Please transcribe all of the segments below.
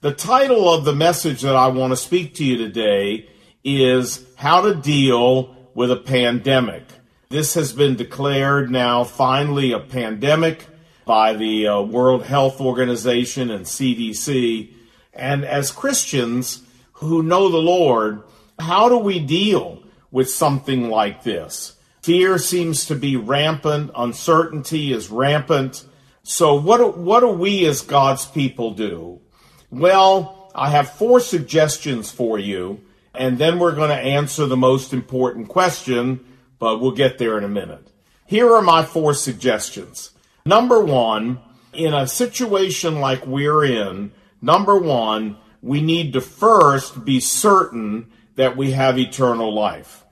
The title of the message that I want to speak to you today is How to Deal with a Pandemic. This has been declared now finally a pandemic by the World Health Organization and CDC. And as Christians who know the Lord, how do we deal with something like this? Fear seems to be rampant. Uncertainty is rampant. So what do we as God's people do? Well, I have four suggestions for you, and then we're going to answer the most important question, but we'll get there in a minute. Here are my four suggestions. Number one, in a situation like we're in, we need to first be certain that we have eternal life.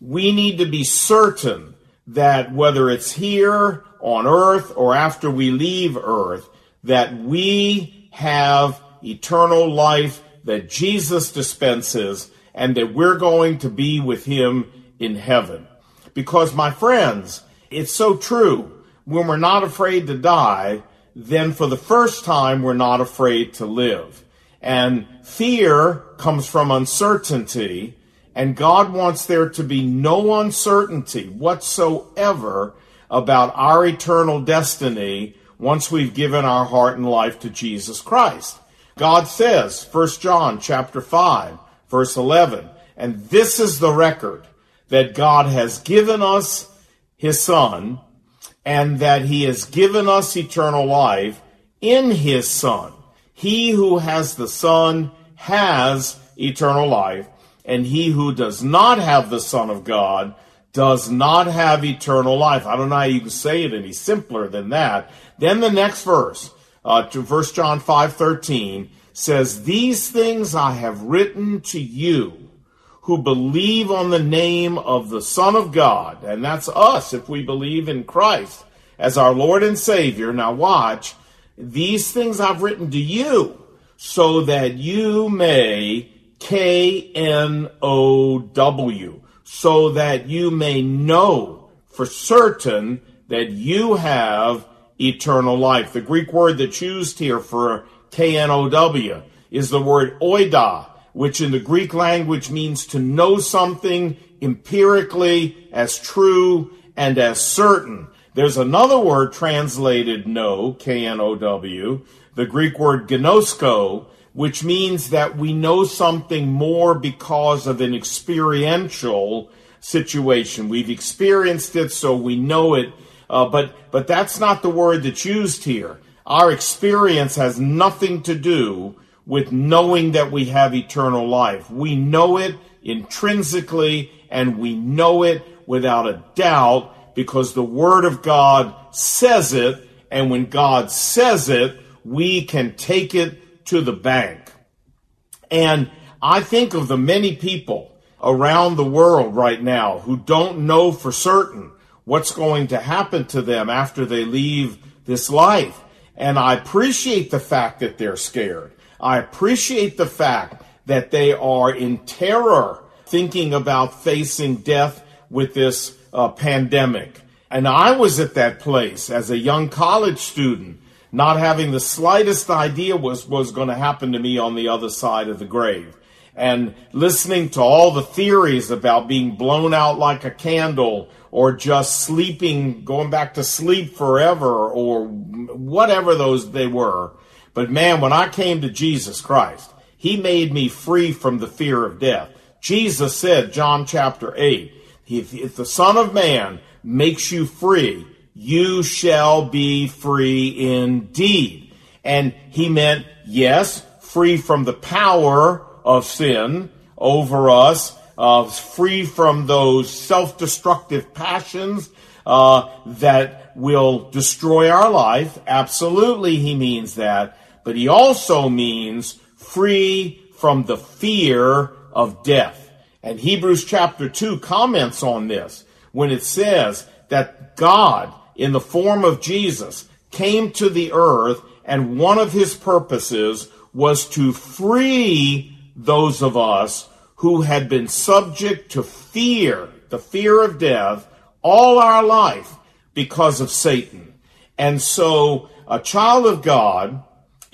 We need to be certain that whether it's here on earth or after we leave earth, that we have eternal life that Jesus dispenses and that we're going to be with him in heaven. Because, my friends, it's so true. When we're not afraid to die, then for the first time we're not afraid to live. And fear comes from uncertainty, and God wants there to be no uncertainty whatsoever about our eternal destiny once we've given our heart and life to Jesus Christ. God says, 1 John chapter 5, verse 11, and this is the record, that God has given us his Son, and that he has given us eternal life in his Son. He who has the Son has eternal life, and he who does not have the Son of God does not have eternal life. I don't know how you can say it any simpler than that. Then the next verse, to 1 John 5:13, says, these things I have written to you who believe on the name of the Son of God, and that's us if we believe in Christ as our Lord and Savior. Now watch, these things I've written to you so that you may, K-N-O-W, so that you may know for certain that you have eternal life. The Greek word that's used here for K-N-O-W is the word oida, which in the Greek language means to know something empirically as true and as certain. There's another word translated know, K-N-O-W, the Greek word gnosko, which means that we know something more because of an experiential situation. We've experienced it, so we know it, but that's not the word that's used here. Our experience has nothing to do with knowing that we have eternal life. We know it intrinsically, and we know it without a doubt because the Word of God says it, and when God says it, we can take it to the bank. And I think of the many people around the world right now who don't know for certain what's going to happen to them after they leave this life. And I appreciate the fact that they're scared. I appreciate the fact that they are in terror thinking about facing death with this pandemic. And I was at that place as a young college student, not having the slightest idea what was going to happen to me on the other side of the grave. And listening to all the theories about being blown out like a candle or just sleeping, going back to sleep forever or whatever those they were. But man, when I came to Jesus Christ, he made me free from the fear of death. Jesus said, John chapter 8, if the Son of Man makes you free, you shall be free indeed. And he meant, yes, free from the power of sin over us, free from those self-destructive passions that will destroy our life. Absolutely, he means that. But he also means free from the fear of death. And Hebrews chapter 2 comments on this when it says that God, in the form of Jesus, came to the earth, and one of his purposes was to free those of us who had been subject to fear, the fear of death, all our life because of Satan. And so a child of God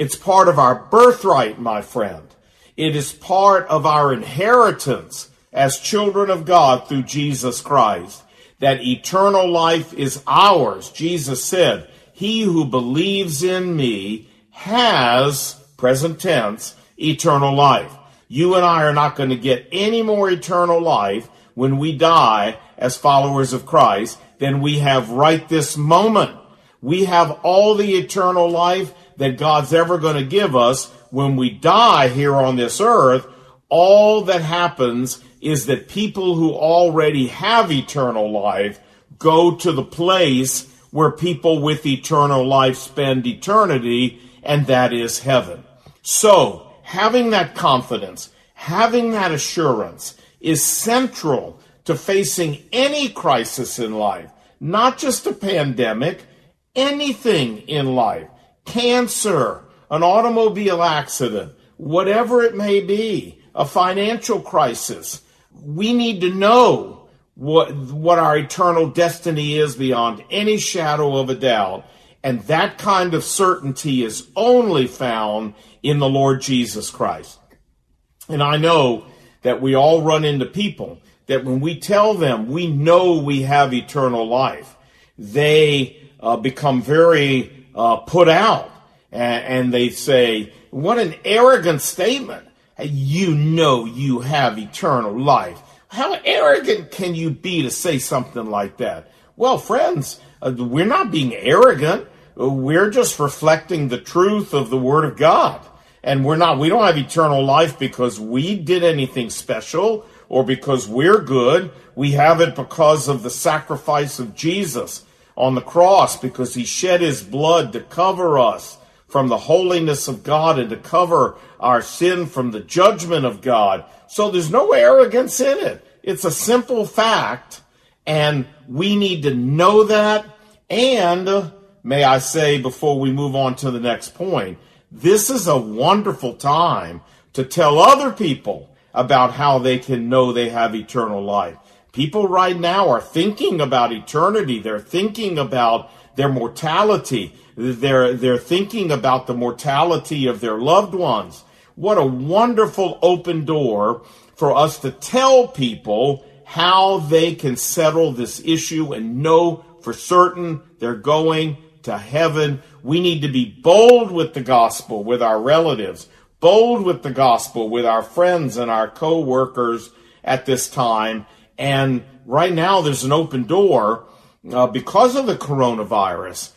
It's part of our birthright, my friend. It is part of our inheritance as children of God through Jesus Christ. That eternal life is ours. Jesus said, he who believes in me has, present tense, eternal life. You and I are not going to get any more eternal life when we die as followers of Christ than we have right this moment. We have all the eternal life that God's ever going to give us when we die here on this earth. All that happens is that people who already have eternal life go to the place where people with eternal life spend eternity, and that is heaven. So, having that confidence, having that assurance is central to facing any crisis in life, not just a pandemic, anything in life, cancer, an automobile accident, whatever it may be, a financial crisis. We need to know what our eternal destiny is beyond any shadow of a doubt. And that kind of certainty is only found in the Lord Jesus Christ. And I know that we all run into people that when we tell them we know we have eternal life, they become very put out. And they say, what an arrogant statement. You know you have eternal life. How arrogant can you be to say something like that? Well, friends, we're not being arrogant. We're just reflecting the truth of the Word of God. And we don't have eternal life because we did anything special or because we're good. We have it because of the sacrifice of Jesus on the cross, because he shed his blood to cover us from the holiness of God and to cover our sin from the judgment of God. So there's no arrogance in it. It's a simple fact, and we need to know that. And may I say, before we move on to the next point, this is a wonderful time to tell other people about how they can know they have eternal life. People right now are thinking about eternity. They're thinking about their mortality. They're thinking about the mortality of their loved ones. What a wonderful open door for us to tell people how they can settle this issue and know for certain they're going to heaven. We need to be bold with the gospel, with our relatives, bold with the gospel, with our friends and our co-workers at this time. And right now there's an open door because of the coronavirus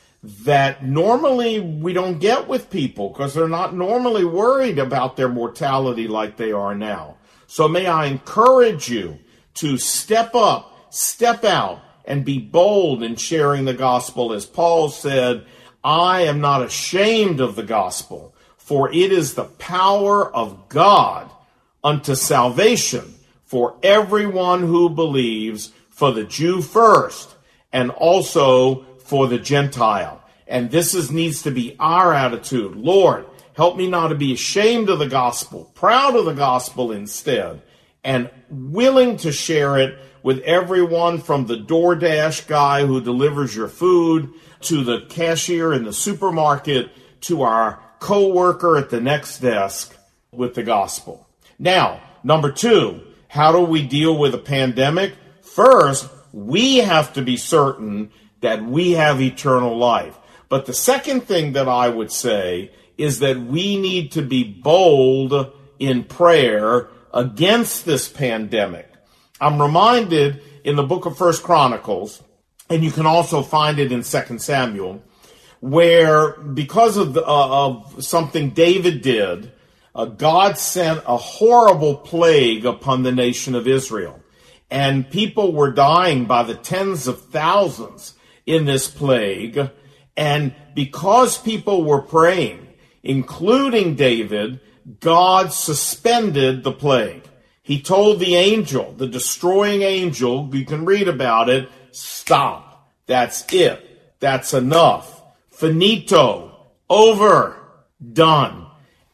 that normally we don't get with people because they're not normally worried about their mortality like they are now. So may I encourage you to step up, step out, and be bold in sharing the gospel. As Paul said, I am not ashamed of the gospel, for it is the power of God unto salvation for everyone who believes, for the Jew first, and also for the Gentile. And this needs to be our attitude. Lord, help me not to be ashamed of the gospel, proud of the gospel instead, and willing to share it with everyone, from the DoorDash guy who delivers your food, to the cashier in the supermarket, to our co-worker at the next desk with the gospel. Now, number two, how do we deal with a pandemic? First, we have to be certain that we have eternal life. But the second thing that I would say is that we need to be bold in prayer against this pandemic. I'm reminded in the book of 1 Chronicles, and you can also find it in 2 Samuel, where because of something David did, God sent a horrible plague upon the nation of Israel. And people were dying by the tens of thousands in this plague. And because people were praying, including David, God suspended the plague. He told the angel, the destroying angel, you can read about it, stop. That's it. That's enough. Finito. Over. Done.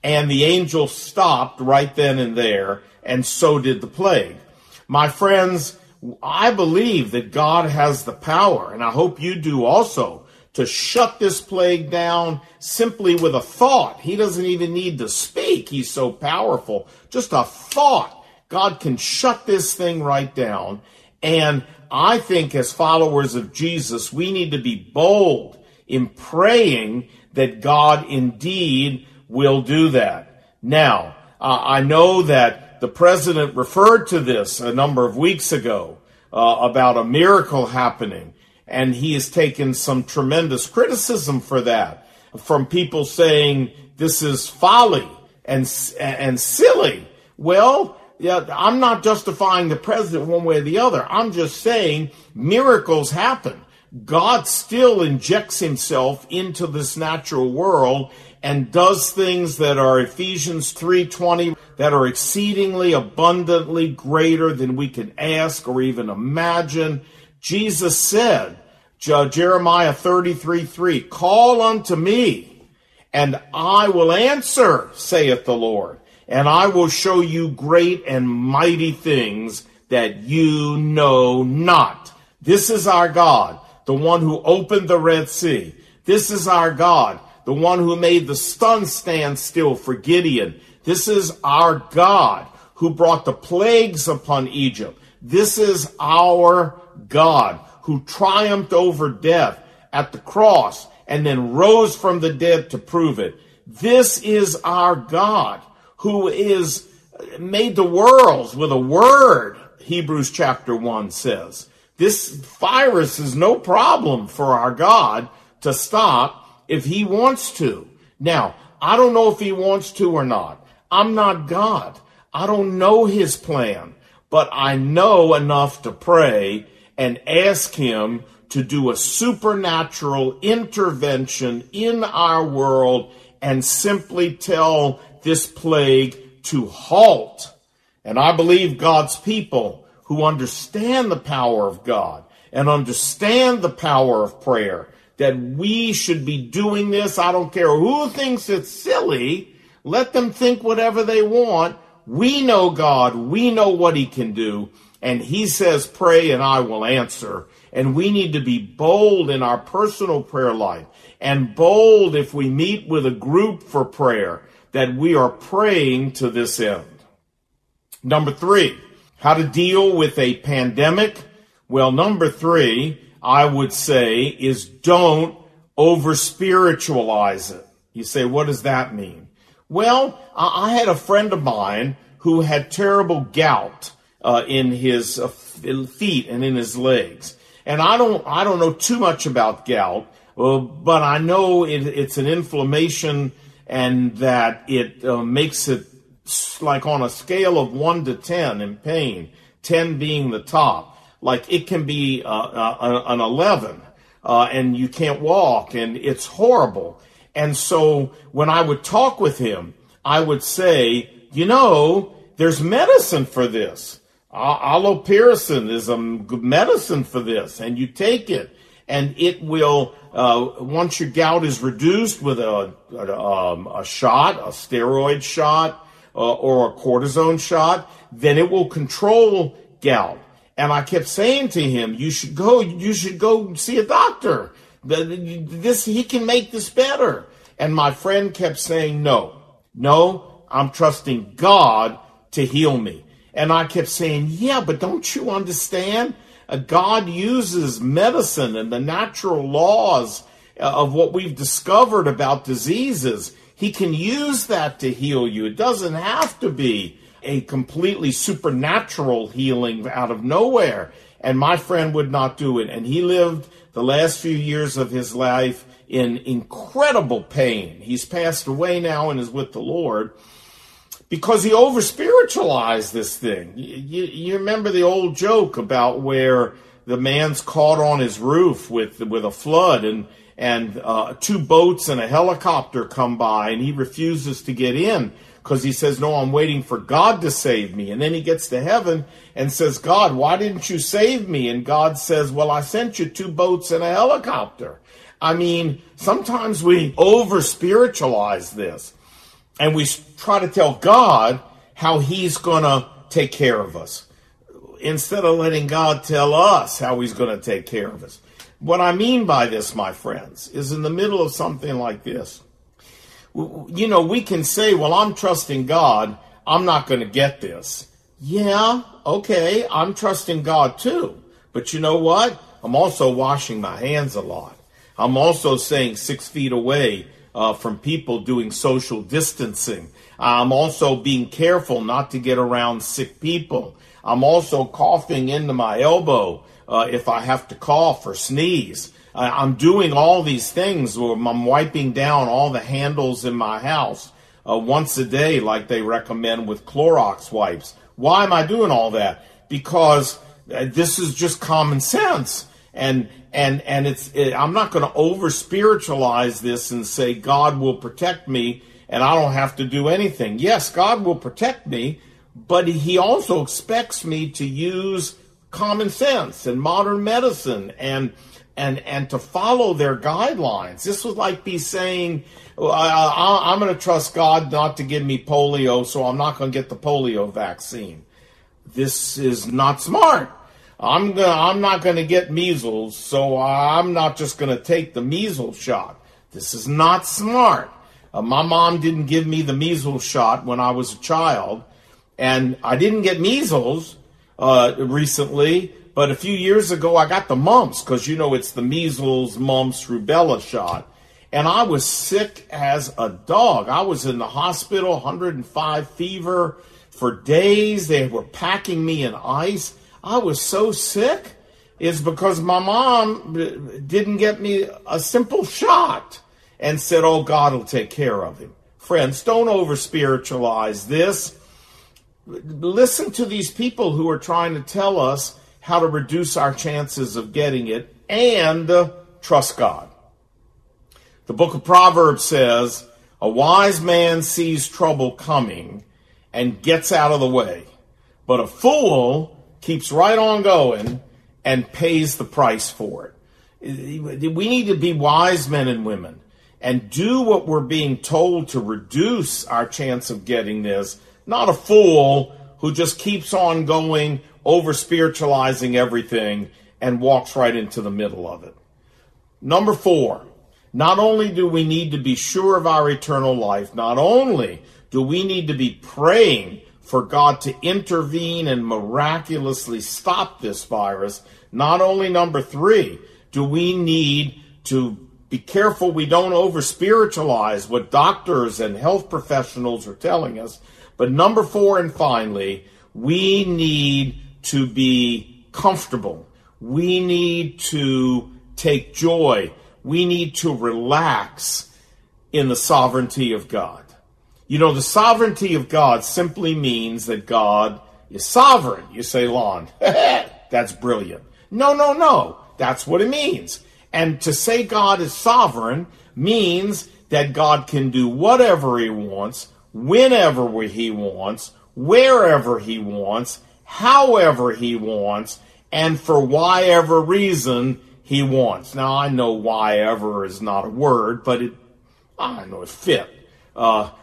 And the angel stopped right then and there, and so did the plague. My friends, I believe that God has the power, and I hope you do also, to shut this plague down simply with a thought. He doesn't even need to speak. He's so powerful. Just a thought. God can shut this thing right down. And I think as followers of Jesus, we need to be bold in praying that God indeed will do that. Now, I know that the president referred to this a number of weeks ago about a miracle happening, and he has taken some tremendous criticism for that from people saying this is folly and silly. Well, yeah, I'm not justifying the president one way or the other. I'm just saying miracles happen. God still injects himself into this natural world and does things that are Ephesians 3:20 that are exceedingly abundantly greater than we can ask or even imagine. Jesus said, Jeremiah 33:3, "Call unto me, and I will answer, saith the Lord. And I will show you great and mighty things that you know not." This is our God, the one who opened the Red Sea. This is our God, the one who made the sun stand still for Gideon. This is our God who brought the plagues upon Egypt. This is our God who triumphed over death at the cross and then rose from the dead to prove it. This is our God who is made the worlds with a word, Hebrews chapter 1 says. This virus is no problem for our God to stop if he wants to. Now, I don't know if he wants to or not. I'm not God. I don't know his plan, but I know enough to pray and ask him to do a supernatural intervention in our world and simply tell this plague to halt. And I believe God's people who understand the power of God and understand the power of prayer, that we should be doing this. I don't care who thinks it's silly. Let them think whatever they want. We know God. We know what he can do. And he says, pray and I will answer. And we need to be bold in our personal prayer life and bold if we meet with a group for prayer, that we are praying to this end. Number three, how to deal with a pandemic. Well, number three, I would say, is don't over-spiritualize it. You say, what does that mean? Well, I had a friend of mine who had terrible gout in his feet and in his legs. And I don't know too much about gout, but I know it's an inflammation and that it makes it like on a scale of 1 to 10 in pain, 10 being the top, like it can be an 11 and you can't walk and it's horrible. And so when I would talk with him, I would say, you know, there's medicine for this. Allopiracin is a medicine for this, and you take it. And it will, once your gout is reduced with a shot, a steroid shot, or a cortisone shot, then it will control gout. And I kept saying to him, you should go see a doctor. He can make this better. And my friend kept saying, no, I'm trusting God to heal me. And I kept saying, yeah, but don't you understand? God uses medicine and the natural laws of what we've discovered about diseases. He can use that to heal you. It doesn't have to be a completely supernatural healing out of nowhere. And my friend would not do it. And he lived the last few years of his life in incredible pain. He's passed away now and is with the Lord, because he over-spiritualized this thing. You remember the old joke about where the man's caught on his roof with a flood and two boats and a helicopter come by, and he refuses to get in because he says, no, I'm waiting for God to save me. And then he gets to heaven and says, God, why didn't you save me? And God says, well, I sent you two boats and a helicopter. I mean, sometimes we over-spiritualize this. And we try to tell God how he's going to take care of us instead of letting God tell us how he's going to take care of us. What I mean by this, my friends, is in the middle of something like this, you know, we can say, well, I'm trusting God. I'm not going to get this. Yeah, okay, I'm trusting God too. But you know what? I'm also washing my hands a lot. I'm also staying 6 feet away from people, doing social distancing. I'm also being careful not to get around sick people. I'm also coughing into my elbow if I have to cough or sneeze. I'm doing all these things where I'm wiping down all the handles in my house once a day, like they recommend with Clorox wipes. Why am I doing all that? Because this is just common sense. And I'm not going to over-spiritualize this and say God will protect me and I don't have to do anything. Yes, God will protect me, but he also expects me to use common sense and modern medicine and to follow their guidelines. This was like me saying, I'm going to trust God not to give me polio, so I'm not going to get the polio vaccine. This is not smart. I'm not going to get measles, so I'm not just going to take the measles shot. This is not smart. My mom didn't give me the measles shot when I was a child, and I didn't get measles recently, but a few years ago I got the mumps, because you know it's the measles, mumps, rubella shot, and I was sick as a dog. I was in the hospital, 105 fever for days. They were packing me in ice. I was so sick. It's because my mom didn't get me a simple shot and said, oh, God will take care of him. Friends, don't over-spiritualize this. Listen to these people who are trying to tell us how to reduce our chances of getting it and trust God. The book of Proverbs says, a wise man sees trouble coming and gets out of the way, but a fool keeps right on going and pays the price for it. We need to be wise men and women and do what we're being told to reduce our chance of getting this, not a fool who just keeps on going, over-spiritualizing everything, and walks right into the middle of it. Number four, not only do we need to be sure of our eternal life, not only do we need to be praying for God to intervene and miraculously stop this virus, not only, number three, do we need to be careful we don't over-spiritualize what doctors and health professionals are telling us, but number four, and finally, we need to be comfortable. We need to take joy. We need to relax in the sovereignty of God. You know, the sovereignty of God simply means that God is sovereign. You say, Lon, that's brilliant. No. That's what it means. And to say God is sovereign means that God can do whatever he wants, whenever he wants, wherever he wants, however he wants, and for whyever reason he wants. Now, I know whyever is not a word, but it fit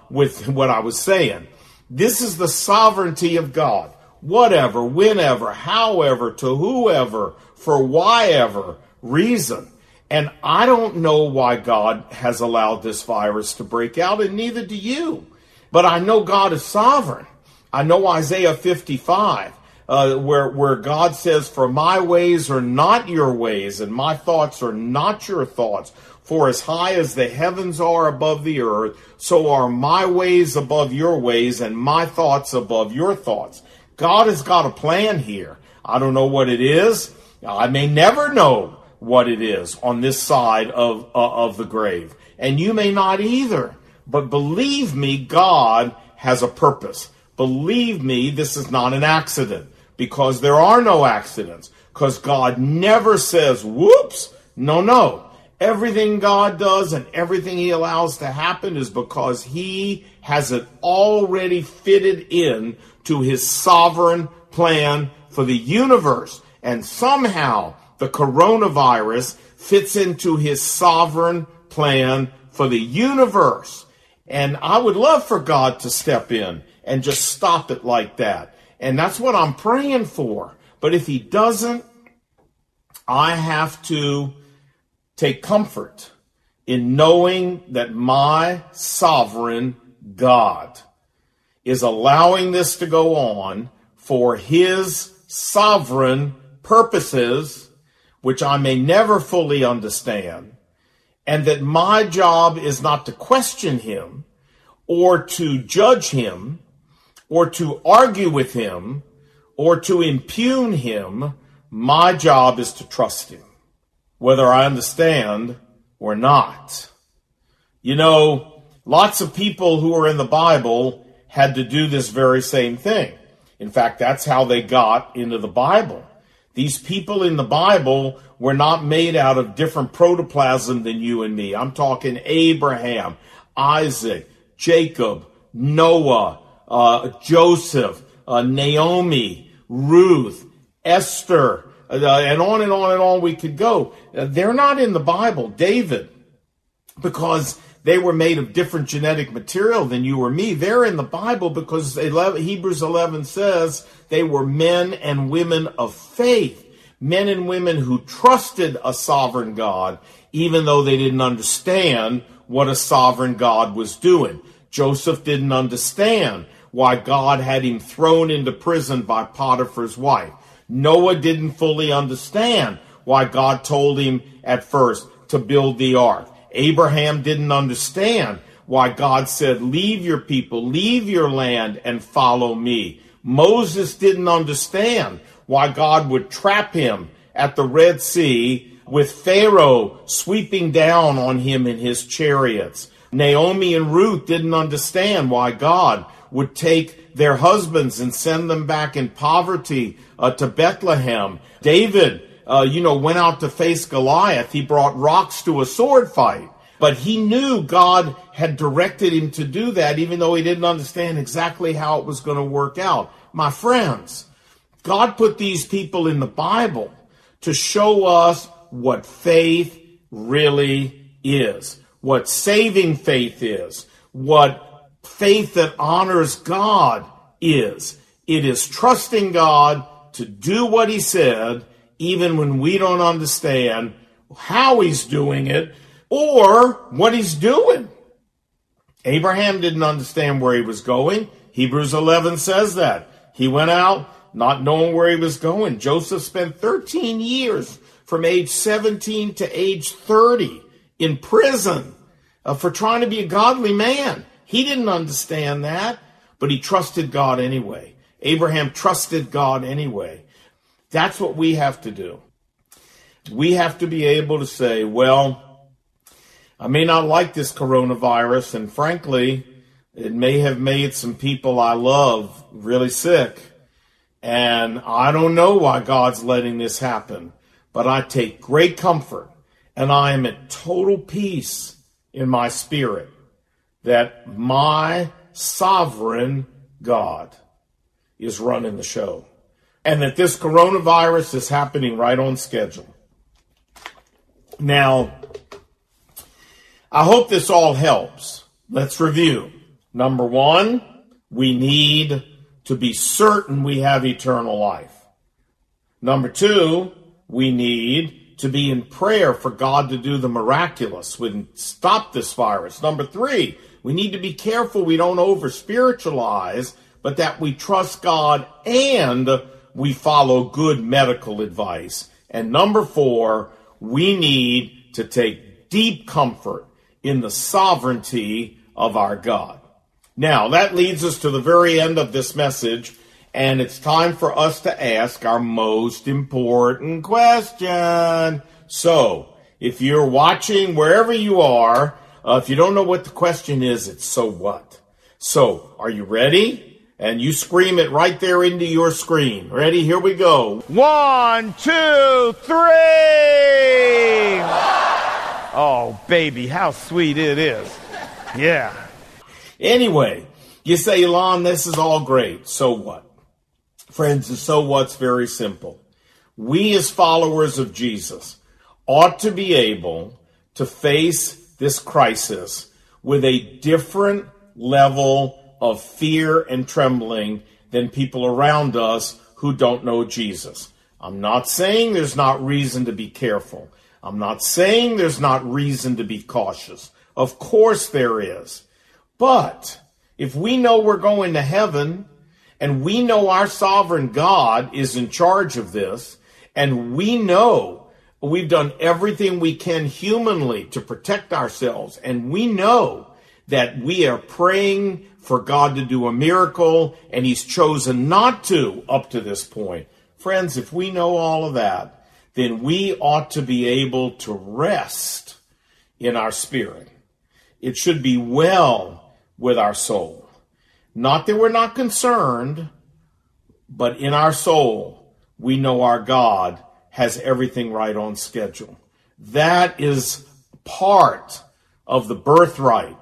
with what I was saying. This is the sovereignty of God. Whatever, whenever, however, to whoever, for whyever reason. And I don't know why God has allowed this virus to break out, and neither do you. But I know God is sovereign. I know Isaiah 55, where God says, for my ways are not your ways, and my thoughts are not your thoughts. For as high as the heavens are above the earth, so are my ways above your ways and my thoughts above your thoughts. God has got a plan here. I don't know what it is. I may never know what it is on this side of the grave. And you may not either. But believe me, God has a purpose. Believe me, this is not an accident, because there are no accidents, because God never says, whoops, no. Everything God does and everything he allows to happen is because he has it already fitted in to his sovereign plan for the universe. And somehow the coronavirus fits into his sovereign plan for the universe. And I would love for God to step in and just stop it like that. And that's what I'm praying for. But if he doesn't, I have to Take comfort in knowing that my sovereign God is allowing this to go on for his sovereign purposes, which I may never fully understand, and that my job is not to question him or to judge him or to argue with him or to impugn him. My job is to trust him, whether I understand or not. You know, lots of people who are in the Bible had to do this very same thing. In fact, that's how they got into the Bible. These people in the Bible were not made out of different protoplasm than you and me. I'm talking Abraham, Isaac, Jacob, Noah, Joseph, Naomi, Ruth, Esther, and on and on and on we could go. They're not in the Bible, David, because they were made of different genetic material than you or me. They're in the Bible because Hebrews 11 says they were men and women of faith, men and women who trusted a sovereign God, even though they didn't understand what a sovereign God was doing. Joseph didn't understand why God had him thrown into prison by Potiphar's wife. Noah didn't fully understand why God told him at first to build the ark. Abraham didn't understand why God said, leave your people, leave your land, and follow me. Moses didn't understand why God would trap him at the Red Sea with Pharaoh sweeping down on him in his chariots. Naomi and Ruth didn't understand why God would take their husbands and send them back in poverty to Bethlehem. David, went out to face Goliath. He brought rocks to a sword fight, but he knew God had directed him to do that, even though he didn't understand exactly how it was going to work out. My friends, God put these people in the Bible to show us what faith really is, what saving faith is, what faith that honors God is. It is trusting God to do what he said, even when we don't understand how he's doing it or what he's doing. Abraham didn't understand where he was going. Hebrews 11 says that. He went out not knowing where he was going. Joseph spent 13 years from age 17 to age 30 in prison for trying to be a godly man. He didn't understand that, but he trusted God anyway. Abraham trusted God anyway. That's what we have to do. We have to be able to say, well, I may not like this coronavirus, and frankly, it may have made some people I love really sick, and I don't know why God's letting this happen, but I take great comfort, and I am at total peace in my spirit that my sovereign God is running the show, and that this coronavirus is happening right on schedule. Now, I hope this all helps. Let's review. Number one, we need to be certain we have eternal life. Number two, we need to be in prayer for God to do the miraculous and stop this virus. Number three, we need to be careful we don't over-spiritualize, but that we trust God and we follow good medical advice. And number four, we need to take deep comfort in the sovereignty of our God. Now, that leads us to the very end of this message, and it's time for us to ask our most important question. So, if you're watching wherever you are, if you don't know what the question is, it's so what? So, are you ready? And you scream it right there into your screen. Ready? Here we go. 1, 2, 3. Oh, baby, how sweet it is. Yeah. Anyway, you say, Elon, this is all great. So what? Friends, the so what's very simple. We as followers of Jesus ought to be able to face this crisis with a different level of fear and trembling than people around us who don't know Jesus. I'm not saying there's not reason to be careful. I'm not saying there's not reason to be cautious. Of course there is. But if we know we're going to heaven and we know our sovereign God is in charge of this, and we know we've done everything we can humanly to protect ourselves, and we know that we are praying for God to do a miracle, and he's chosen not to up to this point. Friends, if we know all of that, then we ought to be able to rest in our spirit. It should be well with our soul. Not that we're not concerned, but in our soul, we know our God has everything right on schedule. That is part of the birthright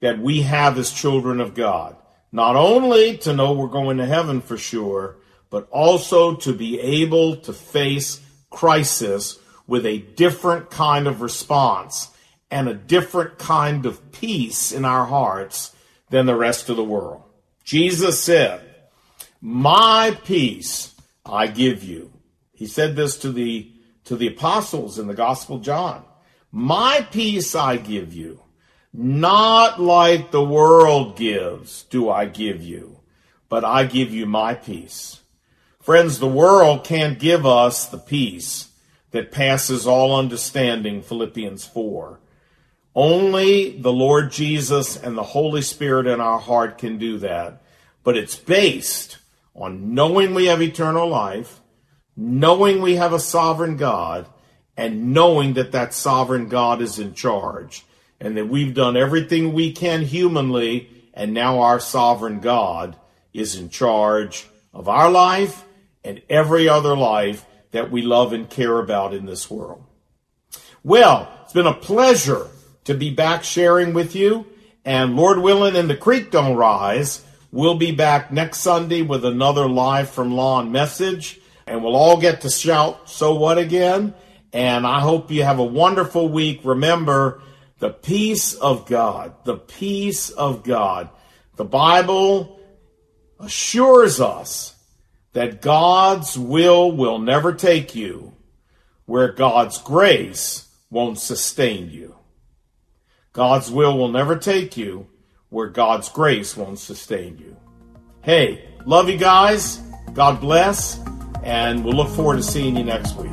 that we have as children of God. Not only to know we're going to heaven for sure, but also to be able to face crisis with a different kind of response and a different kind of peace in our hearts than the rest of the world. Jesus said, "My peace I give you." He said this to the apostles in the Gospel of John. "My peace I give you. Not like the world gives do I give you, but I give you my peace." Friends, the world can't give us the peace that passes all understanding, Philippians 4. Only the Lord Jesus and the Holy Spirit in our heart can do that. But it's based on knowing we have eternal life, knowing we have a sovereign God, and knowing that that sovereign God is in charge, and that we've done everything we can humanly, and now our sovereign God is in charge of our life and every other life that we love and care about in this world. Well, it's been a pleasure to be back sharing with you, and Lord willing and the creek don't rise, we'll be back next Sunday with another Live from Lawn message, and we'll all get to shout, "So what?" again, and I hope you have a wonderful week. Remember, the peace of God, the peace of God. The Bible assures us that God's will never take you where God's grace won't sustain you. God's will never take you where God's grace won't sustain you. Hey, love you guys. God bless. And we'll look forward to seeing you next week.